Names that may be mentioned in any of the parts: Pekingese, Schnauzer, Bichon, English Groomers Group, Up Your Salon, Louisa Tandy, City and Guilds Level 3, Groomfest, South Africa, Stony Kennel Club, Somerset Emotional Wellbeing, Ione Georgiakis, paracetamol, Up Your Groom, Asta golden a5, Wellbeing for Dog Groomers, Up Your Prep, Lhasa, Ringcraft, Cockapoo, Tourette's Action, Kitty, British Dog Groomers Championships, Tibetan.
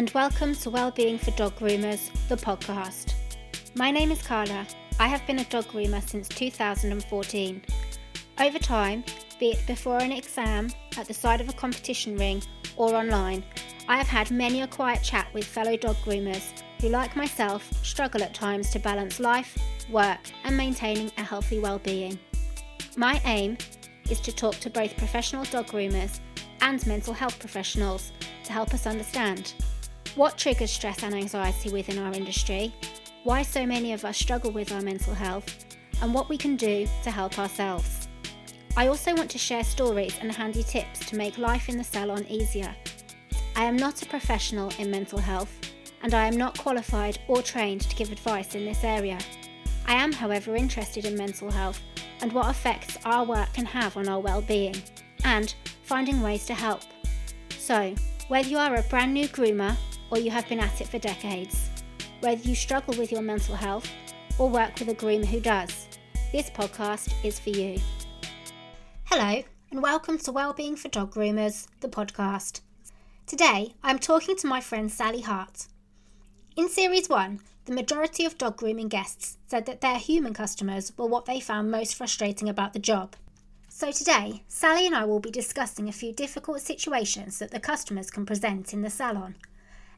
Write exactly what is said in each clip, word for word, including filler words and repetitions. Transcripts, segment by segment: and welcome to Wellbeing for Dog Groomers, the podcast. My name is Carla. I have been a dog groomer since two thousand fourteen. Over time, be it before an exam, at the side of a competition ring, or online, I have had many a quiet chat with fellow dog groomers who, like myself, struggle at times to balance life, work, and maintaining a healthy well-being. My aim is to talk to both professional dog groomers and mental health professionals to help us understand what triggers stress and anxiety within our industry, why so many of us struggle with our mental health, and what we can do to help ourselves. I also want to share stories and handy tips to make life in the salon easier. I am not a professional in mental health, and I am not qualified or trained to give advice in this area. I am, however, interested in mental health and what effects our work can have on our well-being, and finding ways to help. So, whether you are a brand new groomer or you have been at it for decades, whether you struggle with your mental health or work with a groomer who does, this podcast is for you. Hello, and welcome to Wellbeing for Dog Groomers, the podcast. Today, I'm talking to my friend Sally Hart. In Series one, the majority of dog grooming guests said that their human customers were what they found most frustrating about the job. So today, Sally and I will be discussing a few difficult situations that the customers can present in the salon,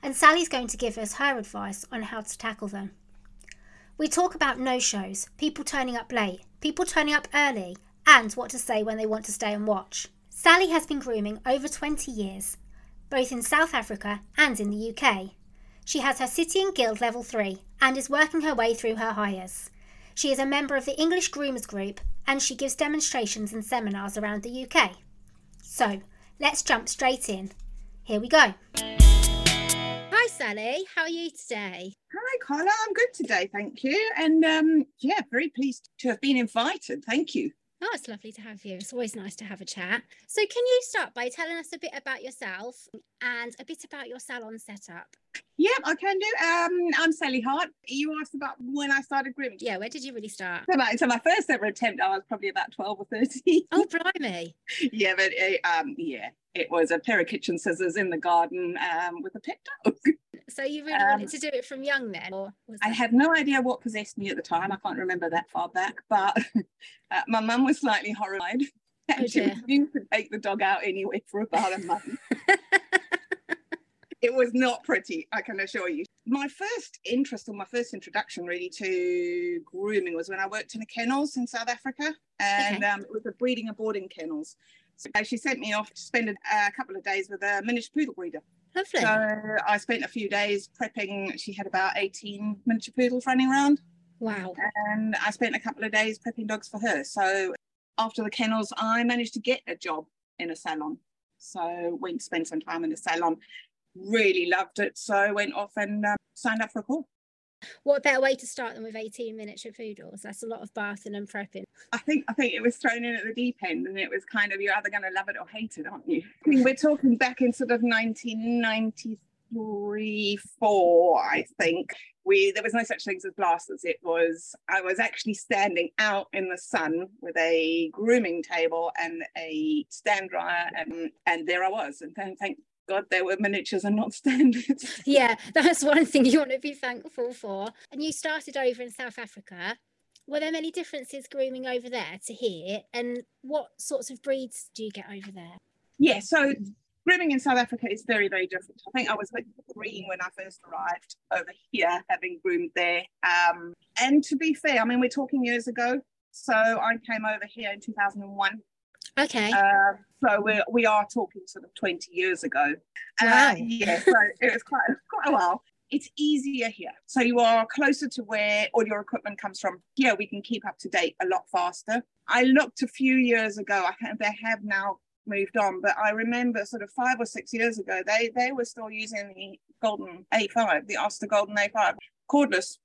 and Sally's going to give us her advice on how to tackle them. We talk about no-shows, people turning up late, people turning up early, and what to say when they want to stay and watch. Sally has been grooming over twenty years, both in South Africa and in the U K. She has her City and Guild Level three and is working her way through her hires. She is a member of the English Groomers Group and she gives demonstrations and seminars around the U K. So, let's jump straight in. Here we go. Hi Sally, how are you today? Hi Carla, I'm good today, thank you. And um, yeah, very pleased to have been invited, thank you. Oh, it's lovely to have you. It's always nice to have a chat. So can you start by telling us a bit about yourself and a bit about your salon setup? Yeah, I can do. Um, I'm Sally Hart. You asked about when I started grooming. Yeah, where did you really start? So my, so my first ever attempt, I was probably about twelve or thirteen. Oh, blimey. yeah, but it, um, yeah, it was a pair of kitchen scissors in the garden um, with a pet dog. So you really um, wanted to do it from young then? Or was I had no idea what possessed me at the time. I can't remember that far back, but uh, my mum was slightly horrified. And oh she refused to take the dog out anyway for about a month. It was not pretty, I can assure you. My first interest or my first introduction really to grooming was when I worked in the kennels in South Africa. And okay. um, it was the breeding and boarding kennels. So she sent me off to spend a, a couple of days with a miniature poodle breeder. Lovely. So I spent a few days prepping. She had about eighteen miniature poodles running around. Wow. And I spent a couple of days prepping dogs for her. So after the kennels, I managed to get a job in a salon. So went to spend some time in a salon. Really loved it. So I went off and um, signed up for a call. What better way to start than with eighteen miniature poodles? That's a lot of bathing and prepping. I think I think it was thrown in at the deep end, and it was kind of, you're either going to love it or hate it, aren't you? I mean, we're talking back in sort of nineteen ninety-three, four, I think. We there was no such things as blasters. It was, I was actually standing out in the sun with a grooming table and a stand dryer, and, and there I was. And then, thank God, they were miniatures and not standards. Yeah, that's one thing you want to be thankful for. And you started over in South Africa. Were there many differences grooming over there to here? And what sorts of breeds do you get over there? Yeah, so grooming in South Africa is very, very different. I think I was with green when I first arrived over here, having groomed there. Um, and to be fair, I mean, we're talking years ago. So I came over here in two thousand one. Okay. Uh, so we we are talking sort of twenty years ago. Wow. Uh, yeah, so it was quite, quite a while. It's easier here. So you are closer to where all your equipment comes from. Yeah, we can keep up to date a lot faster. I looked a few years ago. I can't, they have now moved on, but I remember sort of five or six years ago, they, they were still using the golden A five, the Asta golden A five. Cordless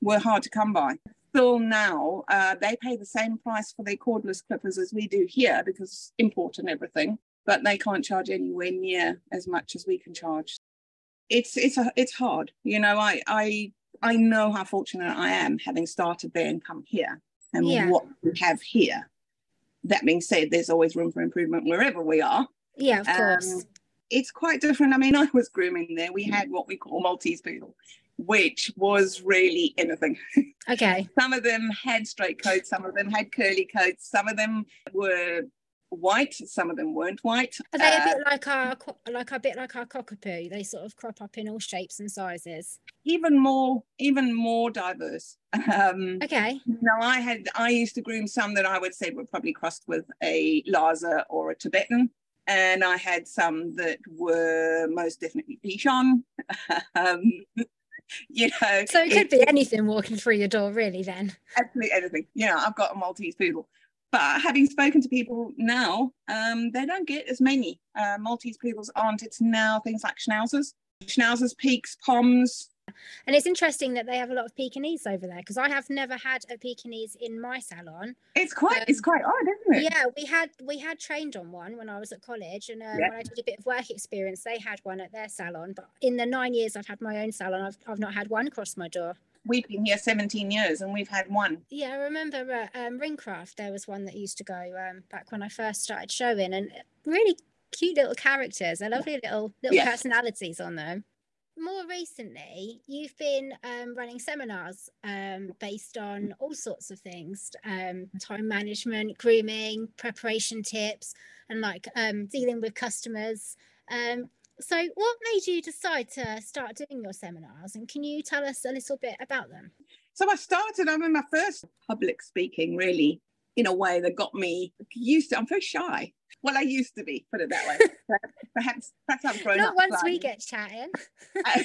were hard to come by. Still now, uh, they pay the same price for their cordless clippers as we do here because import and everything, but they can't charge anywhere near as much as we can charge. It's it's a, it's hard, you know. I I I know how fortunate I am having started there and come here, and yeah. What we have here. That being said, there's always room for improvement wherever we are. Yeah, of um, course. it's quite different. I mean, I was grooming there. We had what we call Maltese poodle, which was really anything. Okay. Some of them had straight coats. Some of them had curly coats. Some of them were white. Some of them weren't white. Are they a bit like our, like a bit like our cockapoo? They sort of crop up in all shapes and sizes. Even more, even more diverse. Um, okay. Now I had, I used to groom some that I would say were probably crossed with a Lhasa or a Tibetan. And I had some that were most definitely Bichon. um, you know. So it could it, be anything walking through your door, really, then. Absolutely anything. You know, I've got a Maltese poodle. But having spoken to people now, um, they don't get as many. Uh, Maltese poodles aren't. It's now things like schnauzers, schnauzers, peaks, poms. And it's interesting that they have a lot of Pekingese over there, because I have never had a Pekingese in my salon. It's quite, um, it's quite odd, isn't it? Yeah, we had we had trained on one when I was at college, and um, yeah. when I did a bit of work experience, they had one at their salon. But in the nine years I've had my own salon, I've I've not had one cross my door. We've been here seventeen years and we've had one. Yeah, I remember uh, um, Ringcraft, there was one that used to go um, back when I first started showing, and really cute little characters. They're lovely little little yes. personalities on them. More recently, you've been um, running seminars um, based on all sorts of things, um, time management, grooming, preparation tips, and like um, dealing with customers. Um, so what made you decide to start doing your seminars, and can you tell us a little bit about them? So I started, I mean, my first public speaking really, in a way that got me used to, I'm very shy. Well, I used to be, put it that way. Perhaps, perhaps I've grown Not up. Not once slightly. We get chatting. uh,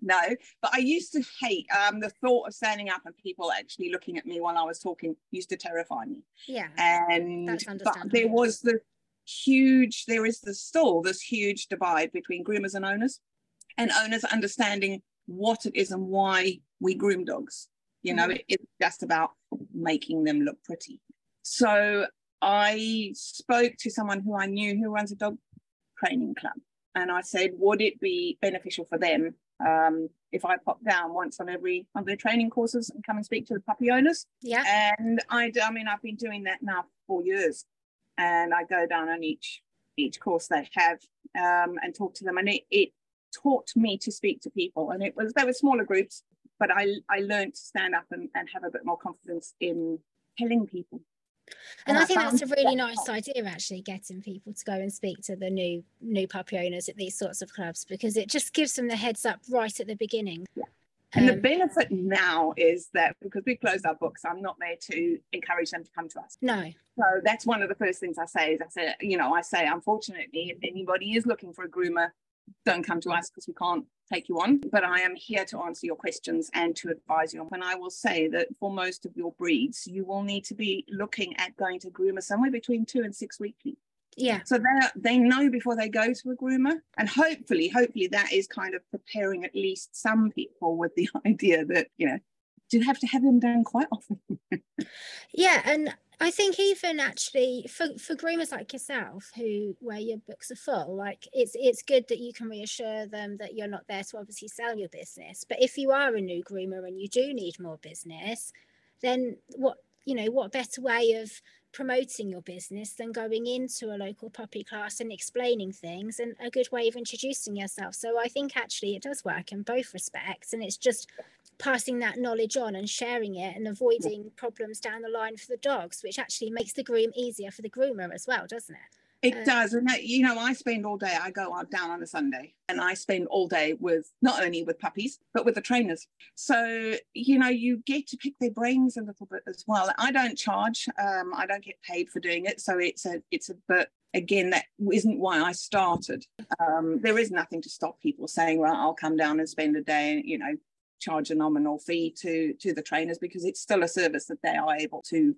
no, but I used to hate um, the thought of standing up and people actually looking at me while I was talking used to terrify me. Yeah, and that's understandable. But there was the huge, there is the still this huge divide between groomers and owners, and owners understanding what it is and why we groom dogs. You know, mm. it, it's just about making them look pretty. So I spoke to someone who I knew who runs a dog training club, and I said, would it be beneficial for them um, if I pop down once on every one of their training courses and come and speak to the puppy owners? Yeah. And I, I mean, I've been doing that now for four years, and I go down on each each course they have um, and talk to them, and it, it taught me to speak to people, and it was there were smaller groups, but I I learned to stand up and, and have a bit more confidence in telling people. And, and I, I think that's a really nice idea, actually, getting people to go and speak to the new new puppy owners at these sorts of clubs, because it just gives them the heads up right at the beginning. Yeah. And um, the benefit now is that because we closed our books, I'm not there to encourage them to come to us. No. So that's one of the first things I say is I say, you know, I say, unfortunately, if anybody is looking for a groomer, don't come to us because we can't take you on. But I am here to answer your questions and to advise you. And I will say that for most of your breeds, you will need to be looking at going to a groomer somewhere between two and six weekly. Yeah. So they know before they go to a groomer. And hopefully, hopefully that is kind of preparing at least some people with the idea that, you know, do have to have them done quite often. Yeah. And I think even actually for, for groomers like yourself, who where your books are full, like it's it's good that you can reassure them that you're not there to obviously sell your business. But if you are a new groomer and you do need more business, then what you know, what better way of promoting your business than going into a local puppy class and explaining things, and a good way of introducing yourself. So I think actually it does work in both respects, and it's just passing that knowledge on and sharing it and avoiding yeah. problems down the line for the dogs, which actually makes the groom easier for the groomer as well, doesn't it? It um, does. And you know, I spend all day, I go out down on a Sunday and I spend all day with not only with puppies, but with the trainers. So, you know, you get to pick their brains a little bit as well. I don't charge. Um, I don't get paid for doing it. So it's a, it's a bit, again, that isn't why I started. Um, there is nothing to stop people saying, well, I'll come down and spend a day and, you know, charge a nominal fee to to the trainers, because it's still a service that they are able to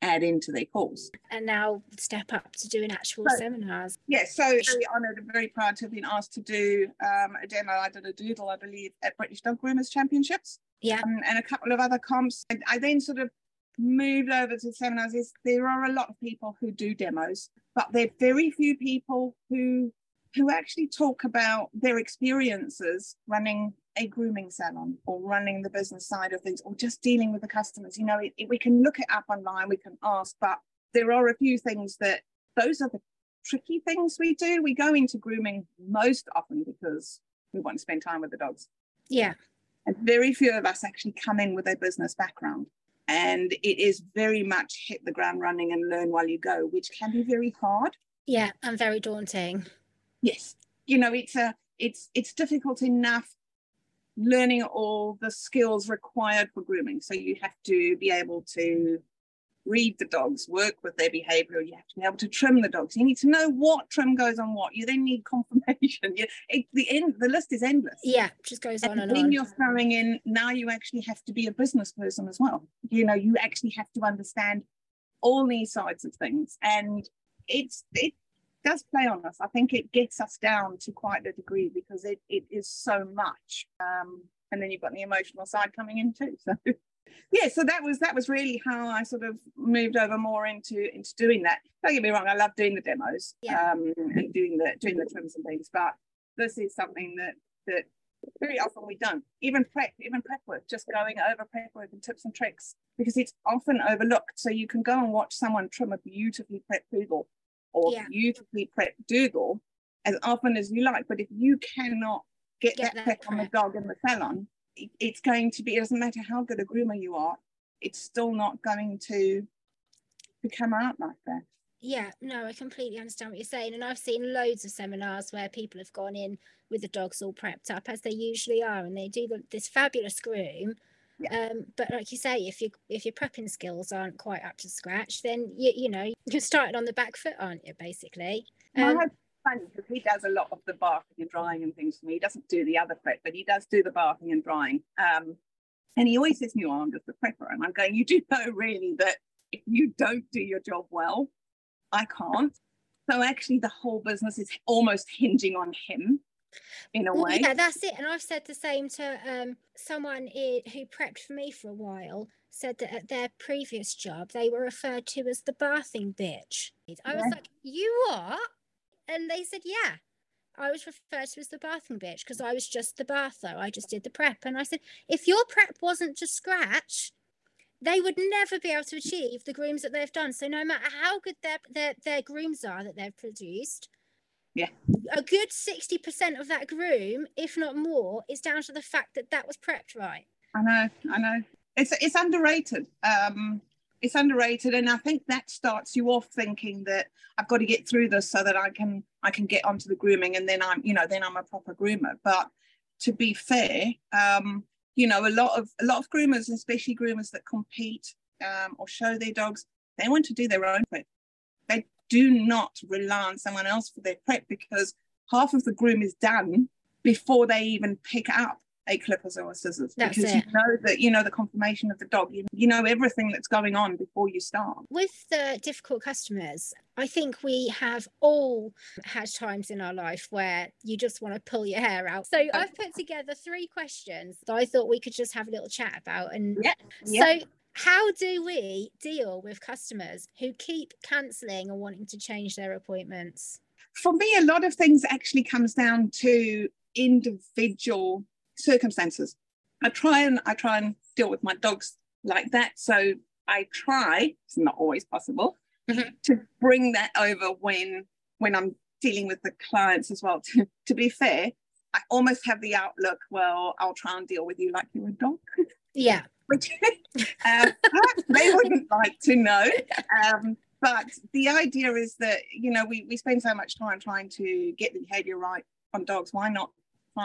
add into their course. And now step up to doing actual so, seminars. Yes, yeah, so very honoured and very proud to have been asked to do um, a demo. I did a doodle, I believe, at British Dog Groomers Championships. Yeah. Um, and a couple of other comps. And I then sort of moved over to seminars. Is there are a lot of people who do demos, but there are very few people who who actually talk about their experiences running a grooming salon or running the business side of things or just dealing with the customers. You know, it, it, we can look it up online, we can ask, but there are a few things that those are the tricky things we do. We go into grooming most often because we want to spend time with the dogs. Yeah. And very few of us actually come in with a business background. And it is very much hit the ground running and learn while you go, which can be very hard. Yeah, and very daunting. Yes. You know, it's a it's it's difficult enough learning all the skills required for grooming. So you have to be able to read the dogs, work with their behavior. You have to be able to trim the dogs. You need to know what trim goes on what. You then need confirmation. You, it, the end, the list is endless. Yeah, just goes on and on. And then you're throwing in, now you actually have to be a business person as well. You know, you actually have to understand all these sides of things. And it's it does play on us. I think it gets us down to quite a degree because it, it is so much. Um, and then you've got the emotional side coming in too, so... Yeah, so that was that was really how I sort of moved over more into into doing that. Don't get me wrong, I love doing the demos, yeah. um, and doing the doing the trims and things, but this is something that that very often we don't. Even prep, even prep work, just going over prep work and tips and tricks, because it's often overlooked. So you can go and watch someone trim a beautifully prepped poodle or yeah. beautifully prepped doodle as often as you like, but if you cannot get, get that, that prep, prep on the dog in the salon, it's going to be, it doesn't matter how good a groomer you are, it's still not going to, to come out like that. Yeah, no, I completely understand what you're saying. And I've seen loads of seminars where people have gone in with the dogs all prepped up, as they usually are, and they do the, this fabulous groom. Yeah. Um, but like you say, if, you, if your prepping skills aren't quite up to scratch, then, you, you know, you're starting on the back foot, aren't you, basically? Um, because he does a lot of the barking and drying and things for me. He doesn't do the other prep, but he does do the barking and drying. Um, and he always says, "No, I'm just a prepper." And I'm going, you do know really that if you don't do your job well, I can't. So actually the whole business is almost hinging on him in a well, way. Yeah, that's it. And I've said the same to um, someone who prepped for me for a while, said that at their previous job, they were referred to as the bathing bitch. I was yeah. like, you are? And they said, yeah, I was referred to as the bathing bitch because I was just the bather. I just did the prep. And I said, if your prep wasn't to scratch, they would never be able to achieve the grooms that they've done. So no matter how good their their, their grooms are that they've produced, yeah, a good sixty percent of that groom, if not more, is down to the fact that that was prepped right. I know, I know. It's, it's underrated. Um It's underrated, and I think that starts you off thinking that I've got to get through this so that I can I can get onto the grooming, and then I'm you know then I'm a proper groomer. But to be fair, um, you know a lot of a lot of groomers, especially groomers that compete um, or show their dogs, they want to do their own prep. They do not rely on someone else for their prep because half of the groom is done before they even pick up a clippers or a scissors. That's because it. You know that you know the conformation of the dog, you, you know everything that's going on before you start. With the difficult customers, I think we have all had times in our life where you just want to pull your hair out. So I've put together three questions that I thought we could just have a little chat about. And yeah, yeah. So how do we deal with customers who keep cancelling or wanting to change their appointments? For me, a lot of things actually comes down to individual circumstances. I try and I try and deal with my dogs like that. So I try, it's not always possible, mm-hmm. to bring that over when when I'm dealing with the clients as well. To, to be fair, I almost have the outlook, well, I'll try and deal with you like you're a dog. Yeah. Which um, they wouldn't like to know. Um, but the idea is that, you know, we, we spend so much time trying to get the behavior right on dogs. Why not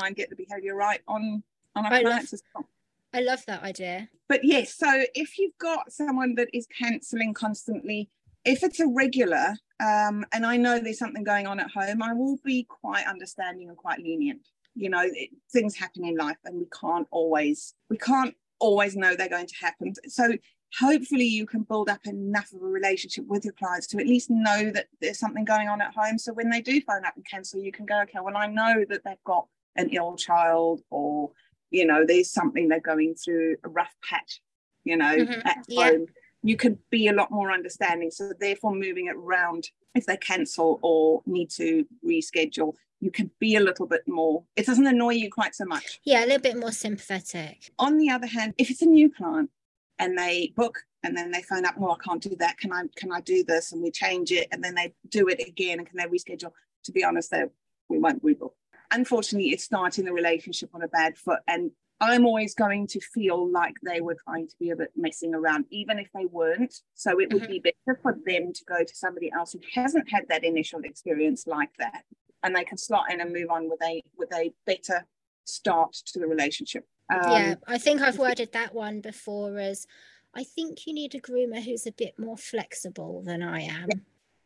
and get the behavior right on on our I clients love, as well? I love that idea. But yes, so if you've got someone that is cancelling constantly, if it's a regular um and I know there's something going on at home, I will be quite understanding and quite lenient. You know, it, things happen in life and we can't always we can't always know they're going to happen. So hopefully you can build up enough of a relationship with your clients to at least know that there's something going on at home. So when they do phone up and cancel, you can go, okay, well, I know that they've got an ill child, or you know there's something they're going through, a rough patch, you know mm-hmm. at yeah. home. You could be a lot more understanding, so therefore moving it around if they cancel or need to reschedule, you could be a little bit more, it doesn't annoy you quite so much. Yeah, a little bit more sympathetic. On the other hand, if it's a new client and they book and then they phone up, well, I can't do that, can I can I do this, and we change it, and then they do it again, and can they reschedule? To be honest, though, we won't we will. Unfortunately, it's starting the relationship on a bad foot, and I'm always going to feel like they were trying to be a bit messing around, even if they weren't. So it would mm-hmm. be better for them to go to somebody else who hasn't had that initial experience like that, and they can slot in and move on with a with a better start to the relationship. Um, yeah, I think I've worded that one before as, I think you need a groomer who's a bit more flexible than I am. Yeah.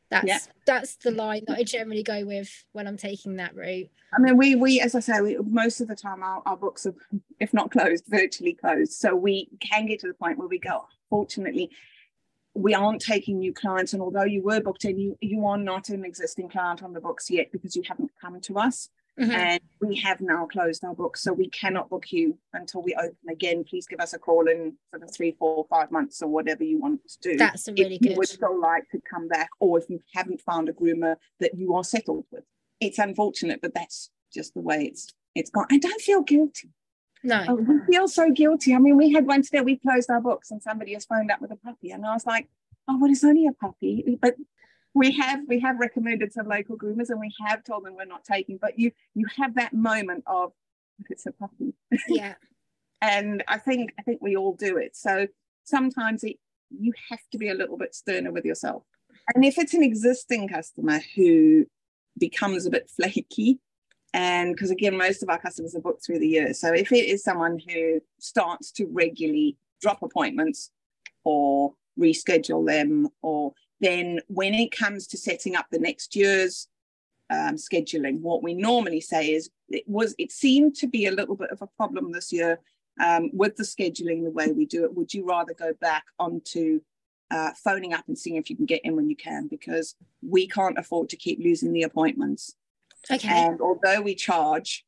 That's yeah. that's the line that I generally go with when I'm taking that route. I mean, we we as I say, we, most of the time our, our books are, if not closed, virtually closed. So we can get to the point where we go, fortunately, we aren't taking new clients. And although you were booked in, you you are not an existing client on the books yet because you haven't come to us. Mm-hmm. And we have now closed our books, so we cannot book you until we open again. Please give us a call in for the three, four, five months or whatever you want to do. That's a really if good. If you would still like to come back, or if you haven't found a groomer that you are settled with. It's unfortunate, but that's just the way it's it's gone. I don't feel guilty. No. Oh, we feel so guilty. I mean, we had one today, we closed our books and somebody has phoned up with a puppy. And I was like, oh, well, it's only a puppy. But We have we have recommended some local groomers, and we have told them we're not taking, but you you have that moment of, it's a puppy. Yeah. And I think I think we all do it. So sometimes it, you have to be a little bit sterner with yourself. And if it's an existing customer who becomes a bit flaky, and because again, most of our customers are booked through the year. So if it is someone who starts to regularly drop appointments or reschedule them, or then when it comes to setting up the next year's um, scheduling, what we normally say is it was it seemed to be a little bit of a problem this year um, with the scheduling, the way we do it. Would you rather go back onto uh, phoning up and seeing if you can get in when you can, because we can't afford to keep losing the appointments. Okay. And although we charge,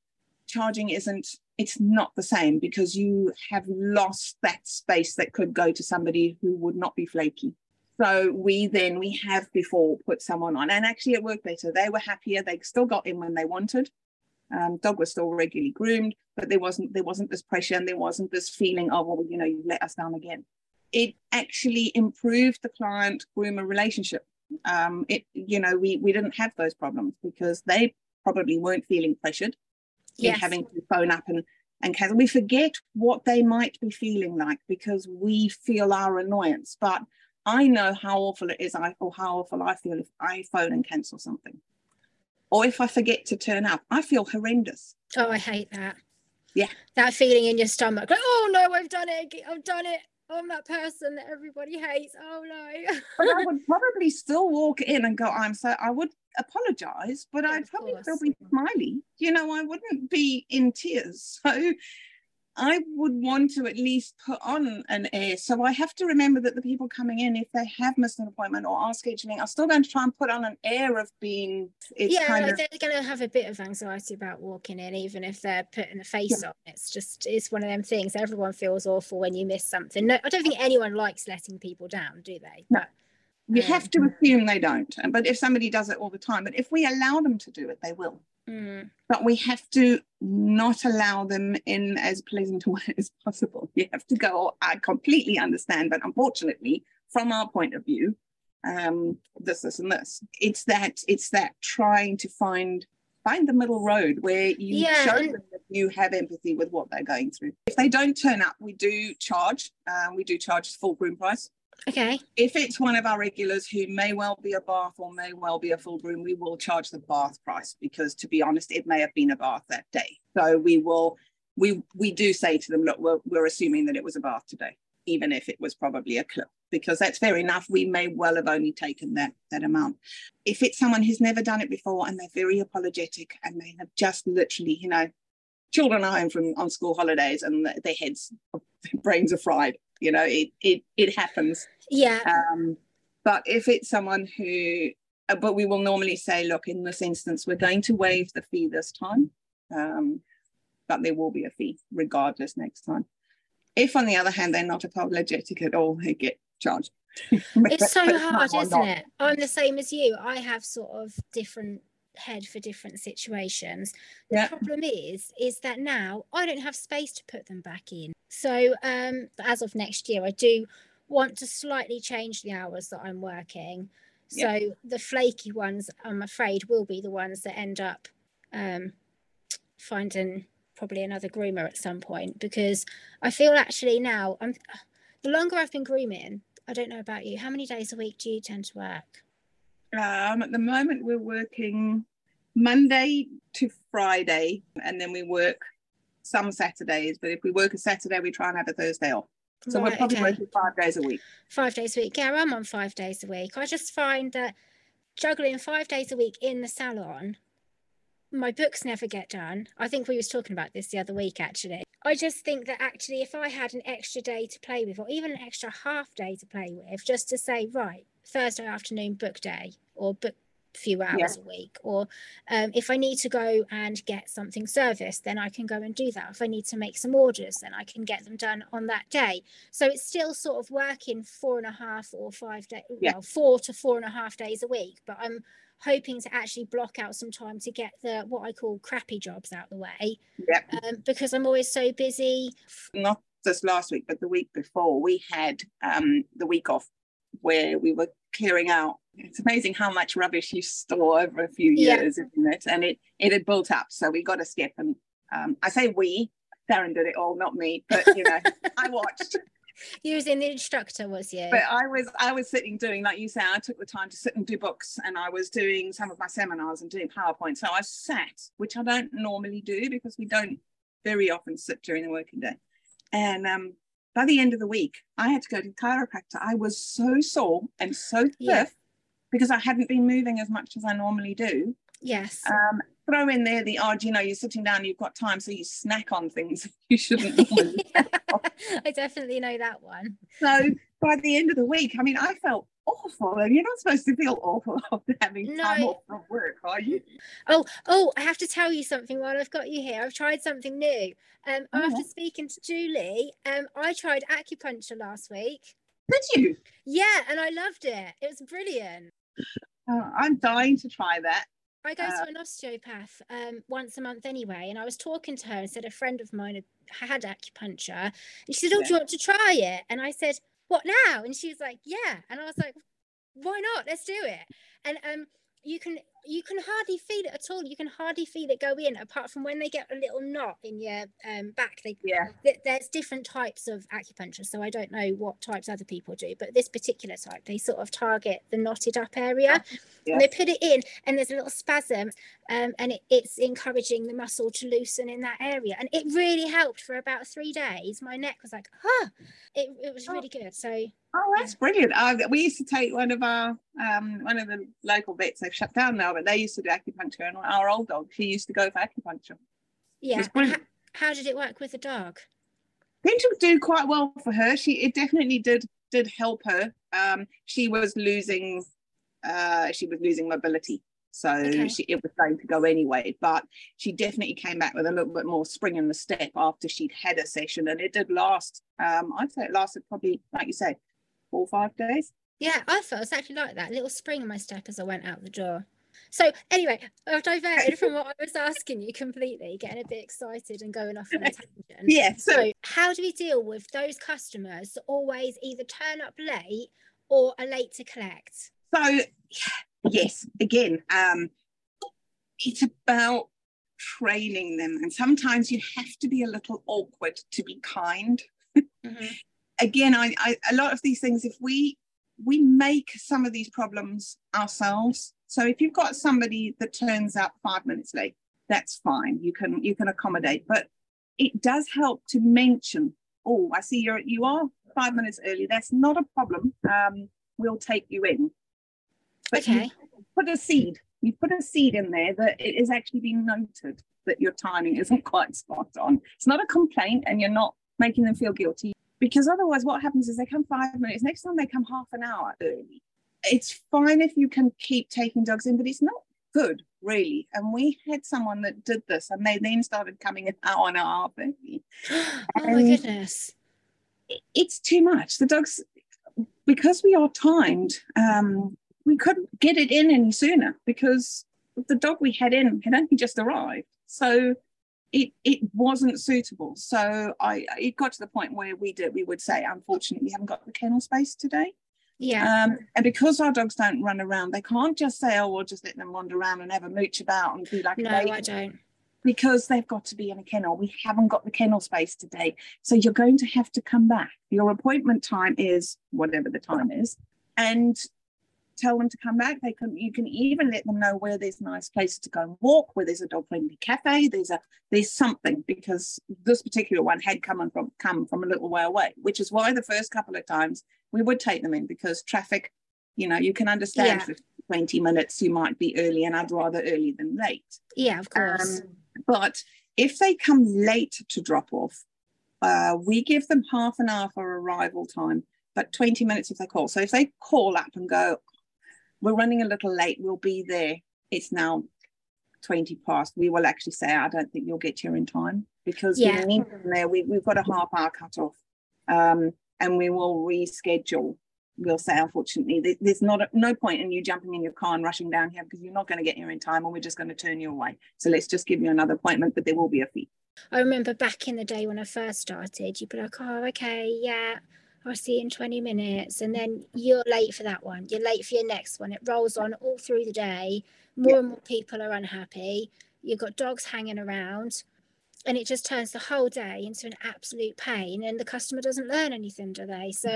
charging isn't, it's not the same, because you have lost that space that could go to somebody who would not be flaky. So we then, we have before put someone on, and actually it worked better. They were happier. They still got in when they wanted. Um, dog was still regularly groomed, but there wasn't there wasn't this pressure, and there wasn't this feeling of, well, you know, you let us down again. It actually improved the client-groomer relationship. Um, it, you know, we, we didn't have those problems because they probably weren't feeling pressured. Yes. In having to phone up and, and cancel. We forget what they might be feeling like because we feel our annoyance, but I know how awful it is I, or how awful I feel if I phone and cancel something. Or if I forget to turn up, I feel horrendous. Oh, I hate that. Yeah. That feeling in your stomach. Like, oh, no, I've done it. I've done it. I'm that person that everybody hates. Oh, no. But I would probably still walk in and go, I'm so, I would apologise, but yeah, I'd probably course. still be smiley. You know, I wouldn't be in tears. So I would want to at least put on an air. So I have to remember that the people coming in, if they have missed an appointment or are scheduling, are still going to try and put on an air of being... It's yeah, kind like of... they're going to have a bit of anxiety about walking in, even if they're putting a face yeah. on. It's just, it's one of them things. Everyone feels awful when you miss something. No, I don't think anyone likes letting people down, do they? No. But, you um... have to assume they don't. But if somebody does it all the time, but if we allow them to do it, they will. Mm. But we have to not allow them in as pleasant a way as possible. You have to go, I completely understand, but unfortunately, from our point of view, um, this, this, and this. It's that it's that trying to find find the middle road where you yeah, show and- them that you have empathy with what they're going through. If they don't turn up, we do charge. Uh, we do charge full groom price. Okay. If it's one of our regulars who may well be a bath or may well be a full groom, we will charge the bath price because, to be honest, it may have been a bath that day. So we will, we we do say to them, look, we're, we're assuming that it was a bath today, even if it was probably a clip, because that's fair enough. We may well have only taken that that amount. If it's someone who's never done it before and they're very apologetic and they have just literally, you know, children are home from on school holidays and their heads, their brains are fried. You know, it it it happens. Yeah. Um, but if it's someone who, but we will normally say, look, in this instance, we're going to waive the fee this time, um, but there will be a fee regardless next time. If, on the other hand, they're not apologetic at all, they get charged. It's so hard, isn't it? I'm the same as you. I have sort of different head for different situations. The yeah. problem is, is that now I don't have space to put them back in. So um, as of next year, I do want to slightly change the hours that I'm working. So yeah. the flaky ones, I'm afraid, will be the ones that end up um, finding probably another groomer at some point, because I feel actually now, I'm, the longer I've been grooming, I don't know about you, how many days a week do you tend to work? Um, at the moment, we're working Monday to Friday, and then we work some Saturdays. But if we work a Saturday, we try and have a Thursday off. So right, we're probably okay. working five days a week. Five days a week. Yeah, I'm on five days a week. I just find that juggling five days a week in the salon, my books never get done. I think we was talking about this the other week, actually. I just think that actually if I had an extra day to play with, or even an extra half day to play with, just to say, right, Thursday afternoon book day, or book few hours yeah. a week, or um, if I need to go and get something serviced, then I can go and do that. If I need to make some orders, then I can get them done on that day. So it's still sort of working four and a half or five days, yeah. well, four to four and a half days a week. But I'm hoping to actually block out some time to get the what I call crappy jobs out the way, yeah. um, because I'm always so busy. Not just last week, but the week before, we had um, the week off where we were clearing out. It's amazing how much rubbish you store over a few years, yeah. isn't it? And it, it had built up. So we got a skip. And um, I say we, Darren did it all, not me. But, you know, I watched. You was in the instructor, was you? But I was I was sitting doing, like you say, I took the time to sit and do books. And I was doing some of my seminars and doing PowerPoint. So I sat, which I don't normally do because we don't very often sit during the working day. And um, by the end of the week, I had to go to the chiropractor. I was so sore and so stiff. Yeah. Because I hadn't been moving as much as I normally do. Yes. Um, throw in there the odd, you know, you're sitting down, you've got time, so you snack on things you shouldn't. I definitely know that one. So by the end of the week, I mean, I felt awful. You're not supposed to feel awful after having no. time off from work, are you? Oh, oh, I have to tell you something while I've got you here. I've tried something new. Um, oh. After speaking to Julie, um, I tried acupuncture last week. Did you? Yeah, and I loved it. It was brilliant. Oh, I'm dying to try that. I go uh, to an osteopath um, once a month anyway, and I was talking to her and said a friend of mine had, had acupuncture, and she said, oh, yeah. do you want to try it? And I said, what now? And she was like, yeah. And I was like, why not? Let's do it. And um, you can you can hardly feel it at all. You can hardly feel it go in, apart from when they get a little knot in your um, back. They, yeah. th- there's different types of acupuncture, so I don't know what types other people do, but this particular type, they sort of target the knotted up area. Yeah. And they put it in, and there's a little spasm, um, and it, it's encouraging the muscle to loosen in that area. And it really helped for about three days. My neck was like, huh. It, it was really good. So. Oh, that's brilliant. Uh, we used to take one of our, um, one of the local vets, they've shut down now, but they used to do acupuncture, and our old dog, she used to go for acupuncture. Yeah. How, how did it work with the dog? I think it did quite well for her. She, it definitely did, did help her. Um, she was losing, uh, she was losing mobility. So okay. she, it was going to go anyway, but she definitely came back with a little bit more spring in the step after she'd had a session, and it did last. Um, I'd say it lasted probably, like you say, four or five days. Yeah, I felt exactly like that. A little spring in my step as I went out the door. So anyway, I've diverted from what I was asking you completely, getting a bit excited and going off on a tangent. Yeah. So, so how do we deal with those customers that always either turn up late or are late to collect? So yes, again, um, it's about training them. And sometimes you have to be a little awkward to be kind. Mm-hmm. Again, I, I, a lot of these things, if we we make some of these problems ourselves. So if you've got somebody that turns up five minutes late, that's fine. You can you can accommodate, but it does help to mention, oh, I see you're you are five minutes early. That's not a problem. Um, we'll take you in. But okay. you put a seed. You put a seed in there that it is actually being noted that your timing isn't quite spot on. It's not a complaint, and you're not making them feel guilty. Because otherwise what happens is they come five minutes, next time they come half an hour early. It's fine if you can keep taking dogs in, but it's not good, really. And we had someone that did this, and they then started coming an hour and a half early. Oh, my goodness. It's too much. The dogs, because we are timed, um, we couldn't get it in any sooner because the dog we had in had only just arrived. So it it wasn't suitable. So I it got to the point where we did we would say, unfortunately, we haven't got the kennel space today. Yeah. Um, and because our dogs don't run around, they can't just say, oh, we'll just let them wander around and have a mooch about and be like no, a baby. I don't. Because they've got to be in a kennel. We haven't got the kennel space today. So you're going to have to come back. Your appointment time is whatever the time is. And tell them to come back. They can. You can even let them know where there's nice places to go and walk, where there's a dog-friendly cafe. There's a there's something, because this particular one had come and from come from a little way away, which is why the first couple of times we would take them in, because traffic, you know, you can understand. Yeah. For twenty minutes you might be early, and I'd rather early than late. Yeah, of course. Um, but if they come late to drop off, uh, we give them half an hour for arrival time, but twenty minutes if they call. So if they call up and go, we're running a little late, we'll be there, it's now twenty past, we will actually say, I don't think you'll get here in time, because yeah. we need them there. We, we've got a half hour cut off, um, and we will reschedule. We'll say, unfortunately, there's not a, no point in you jumping in your car and rushing down here, because you're not going to get here in time, and we're just going to turn you away. So let's just give you another appointment, but there will be a fee. I remember back in the day when I first started, you'd be like, oh, okay, yeah, I'll see you in twenty minutes, and then you're late for that one, you're late for your next one. It rolls on all through the day. More yeah. and more people are unhappy. You've got dogs hanging around, and it just turns the whole day into an absolute pain, and the customer doesn't learn anything, do they? So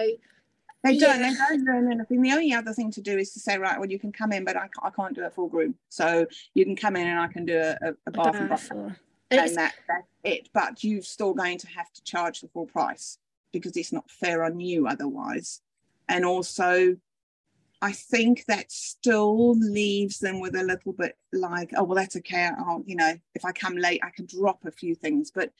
they don't, yeah. they don't learn anything. The only other thing to do is to say, right, well, you can come in, but I, I can't do a full groom, so you can come in and I can do a, a bath and bath, and, and that, that's it. But you're still going to have to charge the full price, because it's not fair on you otherwise. And also, I think that still leaves them with a little bit like, oh, well, that's okay. I'll, you know, if I come late, I can drop a few things. But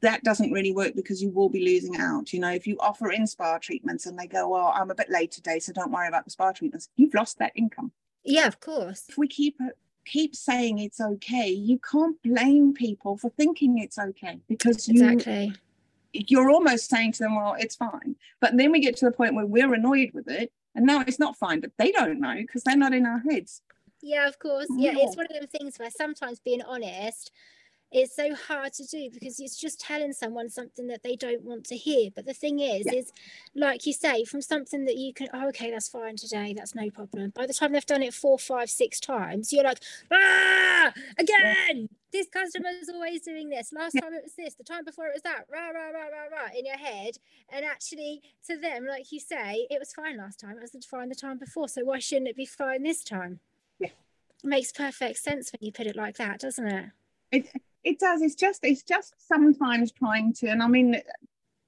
that doesn't really work, because you will be losing out. You know, if you offer in spa treatments and they go, well, I'm a bit late today, so don't worry about the spa treatments, you've lost that income. Yeah, of course. If we keep it, keep saying it's okay, you can't blame people for thinking it's okay, because you... Exactly. You're almost saying to them, well, it's fine. But then we get to the point where we're annoyed with it, and no, it's not fine, but they don't know, because they're not in our heads. Yeah, of course. Yeah, it's one of those things where sometimes being honest is so hard to do, because it's just telling someone something that they don't want to hear. But the thing is, yeah. is like you say, from something that you can, oh, okay, that's fine today, that's no problem. By the time they've done it four, five, six times, you're like, ah, again. Yeah. This customer is always doing this. Last yeah. time it was this, the time before it was that, rah, rah, rah, rah, rah, in your head. And actually, to them, like you say, it was fine last time, it was fine the time before, so why shouldn't it be fine this time? Yeah. It makes perfect sense when you put it like that, doesn't it? It it does. It's just it's just sometimes trying to, and I mean,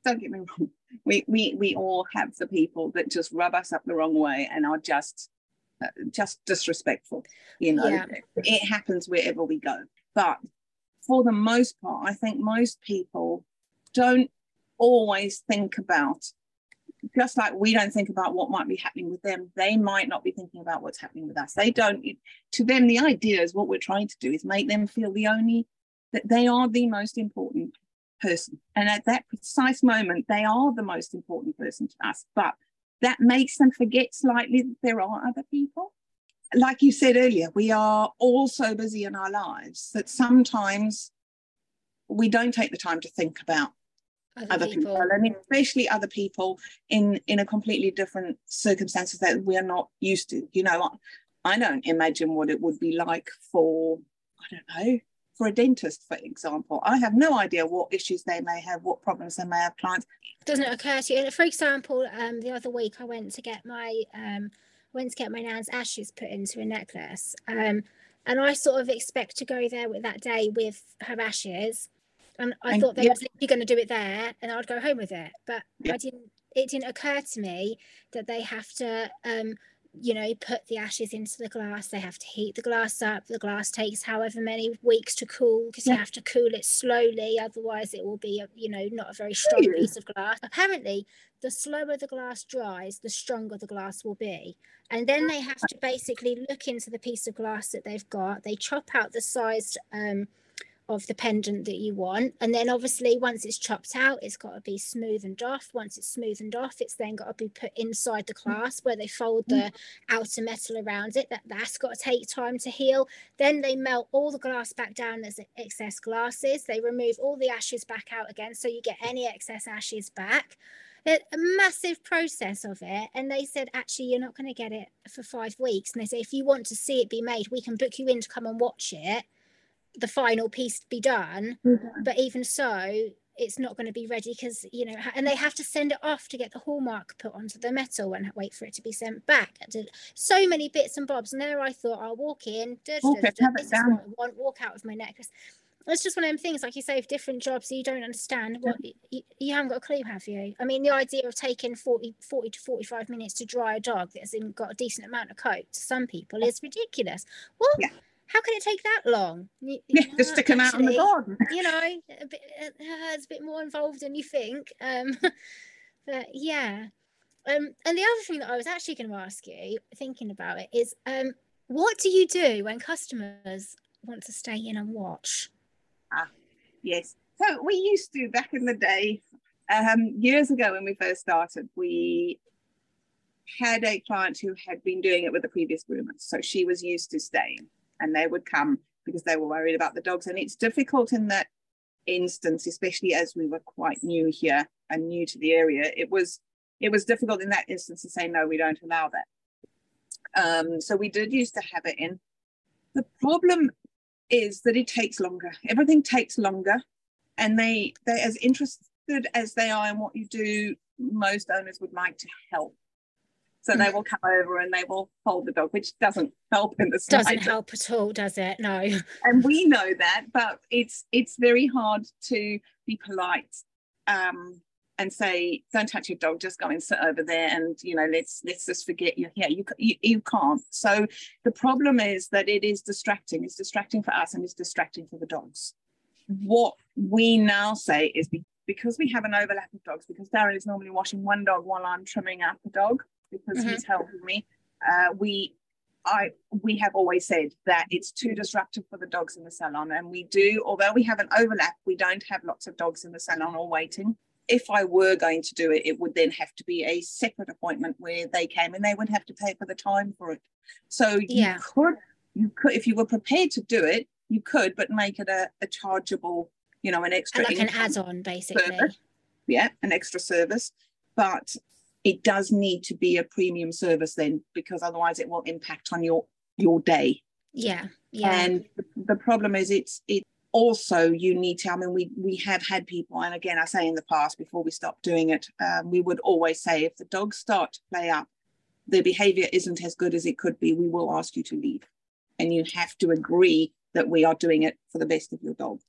don't get me wrong, we, we, we all have the people that just rub us up the wrong way and are just, uh, just disrespectful, you know. Yeah. It, it happens wherever we go. But for the most part, I think most people don't always think about, just like we don't think about what might be happening with them, they might not be thinking about what's happening with us. They don't, to them, the idea is what we're trying to do is make them feel the only, that they are the most important person. And at that precise moment, they are the most important person to us. But that makes them forget slightly that there are other people. Like you said earlier, we are all so busy in our lives that sometimes we don't take the time to think about other, other people. people, and especially other people in, in a completely different circumstances that we're not used to. You know, I, I don't imagine what it would be like for, I don't know, for a dentist, for example. I have no idea what issues they may have, what problems they may have, clients. Doesn't it occur to you? For example, um, the other week I went to get my... Um, went to get my nan's ashes put into a necklace, um, and I sort of expect to go there with that day with her ashes, and I and, thought they yeah. were going to do it there and I'd go home with it, but yeah. I didn't it didn't occur to me that they have to um, you know, put the ashes into the glass, they have to heat the glass up, the glass takes however many weeks to cool, because yeah. you have to cool it slowly, otherwise it will be a, you know, not a very strong really? piece of glass. Apparently the slower the glass dries, the stronger the glass will be, and then they have to basically look into the piece of glass that they've got, they chop out the size um of the pendant that you want. And then obviously once it's chopped out, it's got to be smoothened off. Once it's smoothened off, it's then got to be put inside the clasp where they fold the outer metal around it. That, that's got to take time to heal. Then they melt all the glass back down as excess glasses. They remove all the ashes back out again, so you get any excess ashes back. A massive process of it. And they said, actually, you're not going to get it for five weeks. And they say, if you want to see it be made, we can book you in to come and watch it, the final piece to be done. Mm-hmm. But even so, it's not going to be ready because, you know, and they have to send it off to get the hallmark put onto the metal and wait for it to be sent back. So many bits and bobs. And there I thought, I'll walk in, da, da, da, da, da, this is what I want, walk out with my necklace. It's just one of them things, like you say, of different jobs, you don't understand what you, you haven't got a clue, have you? I mean, the idea of taking forty to forty-five minutes to dry a dog that hasn't got a decent amount of coat to some people is ridiculous. Well, yeah. How can it take that long? You, yeah, you know, just to come actually, out in the garden. You know, a bit, uh, it's a bit more involved than you think. Um, but yeah. Um, and the other thing that I was actually going to ask you, thinking about it, is um, what do you do when customers want to stay in and watch? Ah, yes. So we used to, back in the day, um, years ago when we first started, we had a client who had been doing it with the previous groomer. So she was used to staying and they would come because they were worried about the dogs. And it's difficult in that instance, especially as we were quite new here and new to the area. It was, it was difficult in that instance to say, no, we don't allow that. Um, so we did used to have it in. The problem is that it takes longer. Everything takes longer, and they they're as interested as they are in what you do. Most owners would like to help, so mm. they will come over and they will hold the dog, which doesn't help in the slightest. Doesn't help at all, does it? No. And we know that, but it's it's very hard to be polite um and say, don't touch your dog, just go and sit over there, and you know, let's let's just forget you're here. You, you you can't. So the problem is that it is distracting. It's distracting for us and it's distracting for the dogs. What we now say is be, because we have an overlap of dogs, because Darren is normally washing one dog while I'm trimming up the dog because mm-hmm. he's helping me, uh, we I we have always said that it's too disruptive for the dogs in the salon. And we do, although we have an overlap, we don't have lots of dogs in the salon all waiting. If I were going to do it, it would then have to be a separate appointment where they came and they would have to pay for the time for it. So you yeah. could, you could, if you were prepared to do it, you could, but make it a, a chargeable, you know, an extra like an add-on, basically. Service. Yeah, an extra service. But it does need to be a premium service then, because otherwise it will impact on your your day. Yeah, yeah. And the, the problem is, it's it. Also, you need to, I mean, we, we have had people, and again, I say in the past, before we stopped doing it, um, we would always say, if the dogs start to play up, their behaviour isn't as good as it could be, we will ask you to leave. And you have to agree that we are doing it for the best of your dog.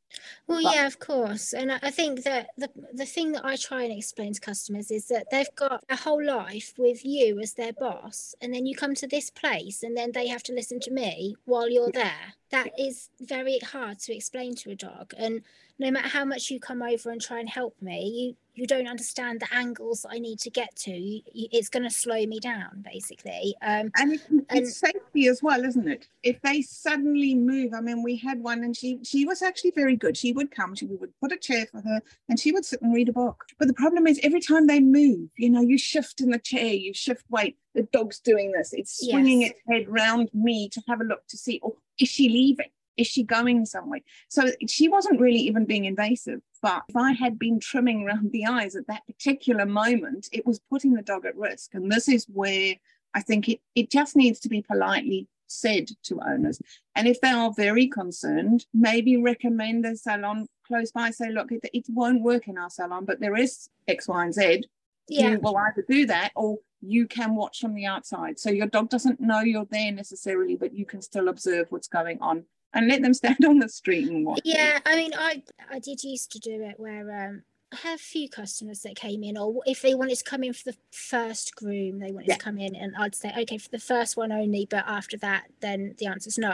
Well, but, yeah, of course. And I think that the, the thing that I try and explain to customers is that they've got a whole life with you as their boss, and then you come to this place and then they have to listen to me while you're there. That is very hard to explain to a dog. And no matter how much you come over and try and help me, you, you don't understand the angles that I need to get to. You, you, it's going to slow me down, basically. Um, and it, it's and, safety as well, isn't it? If they suddenly move, I mean, we had one and she, she was actually very good. She would come, she, we would put a chair for her and she would sit and read a book. But the problem is every time they move, you know, you shift in the chair, you shift weight, the dog's doing this. It's swinging yes. its head round me to have a look to see, oh, is she leaving? Is she going somewhere? So she wasn't really even being invasive, but if I had been trimming around the eyes at that particular moment, it was putting the dog at risk. And this is where I think it, it just needs to be politely said to owners. And if they are very concerned, maybe recommend a salon close by, say, look, it, it won't work in our salon, but there is X, Y, and Z. Yeah. You will either do that or you can watch from the outside. So your dog doesn't know you're there necessarily, but you can still observe what's going on. And let them stand on the street and watch. Yeah, it. I mean, I I did used to do it where um, I had a few customers that came in, or if they wanted to come in for the first groom, they wanted yeah. to come in, and I'd say, okay, for the first one only, but after that, then the answer's no.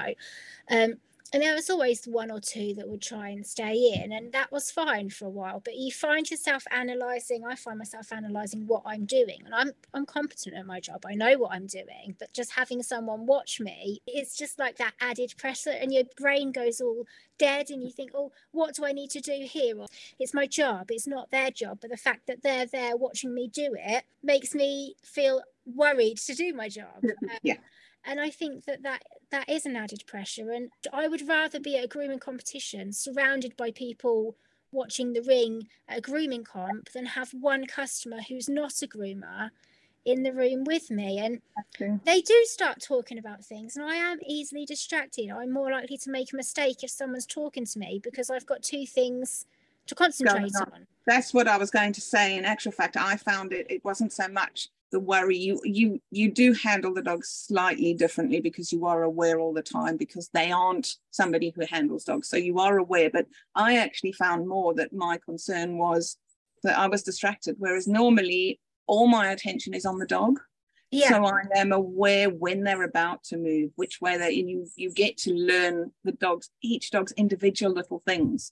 Um, And there was always one or two that would try and stay in, and that was fine for a while. But you find yourself analysing. I find myself analysing what I'm doing, and I'm I'm competent at my job. I know what I'm doing, but just having someone watch me, it's just like that added pressure, and your brain goes all dead, and you think, oh, what do I need to do here? Or, it's my job. It's not their job, but the fact that they're there watching me do it makes me feel worried to do my job. Um, yeah. And I think that, that that is an added pressure. And I would rather be at a grooming competition surrounded by people watching the ring at a grooming comp than have one customer who's not a groomer in the room with me. And they do start talking about things, and I am easily distracted. I'm more likely to make a mistake if someone's talking to me because I've got two things to concentrate on. That's what I was going to say. In actual fact, I found it, it wasn't so much the worry. You you you do handle the dogs slightly differently because you are aware all the time, because they aren't somebody who handles dogs, so you are aware. But I actually found more that my concern was that I was distracted, whereas normally all my attention is on the dog. Yeah. So I am aware when they're about to move, which way they, and you you get to learn the dogs, each dog's individual little things.